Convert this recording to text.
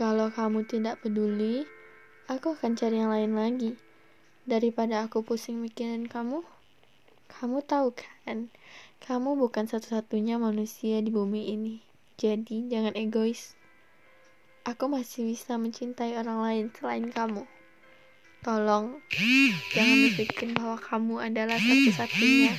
Kalau kamu tidak peduli, aku akan cari yang lain lagi. Daripada aku pusing mikirin kamu. Kamu tahu kan, kamu bukan satu-satunya manusia di bumi ini. Jadi jangan egois. Aku masih bisa mencintai orang lain selain kamu. Tolong, jangan berpikir bahwa kamu adalah satu-satunya.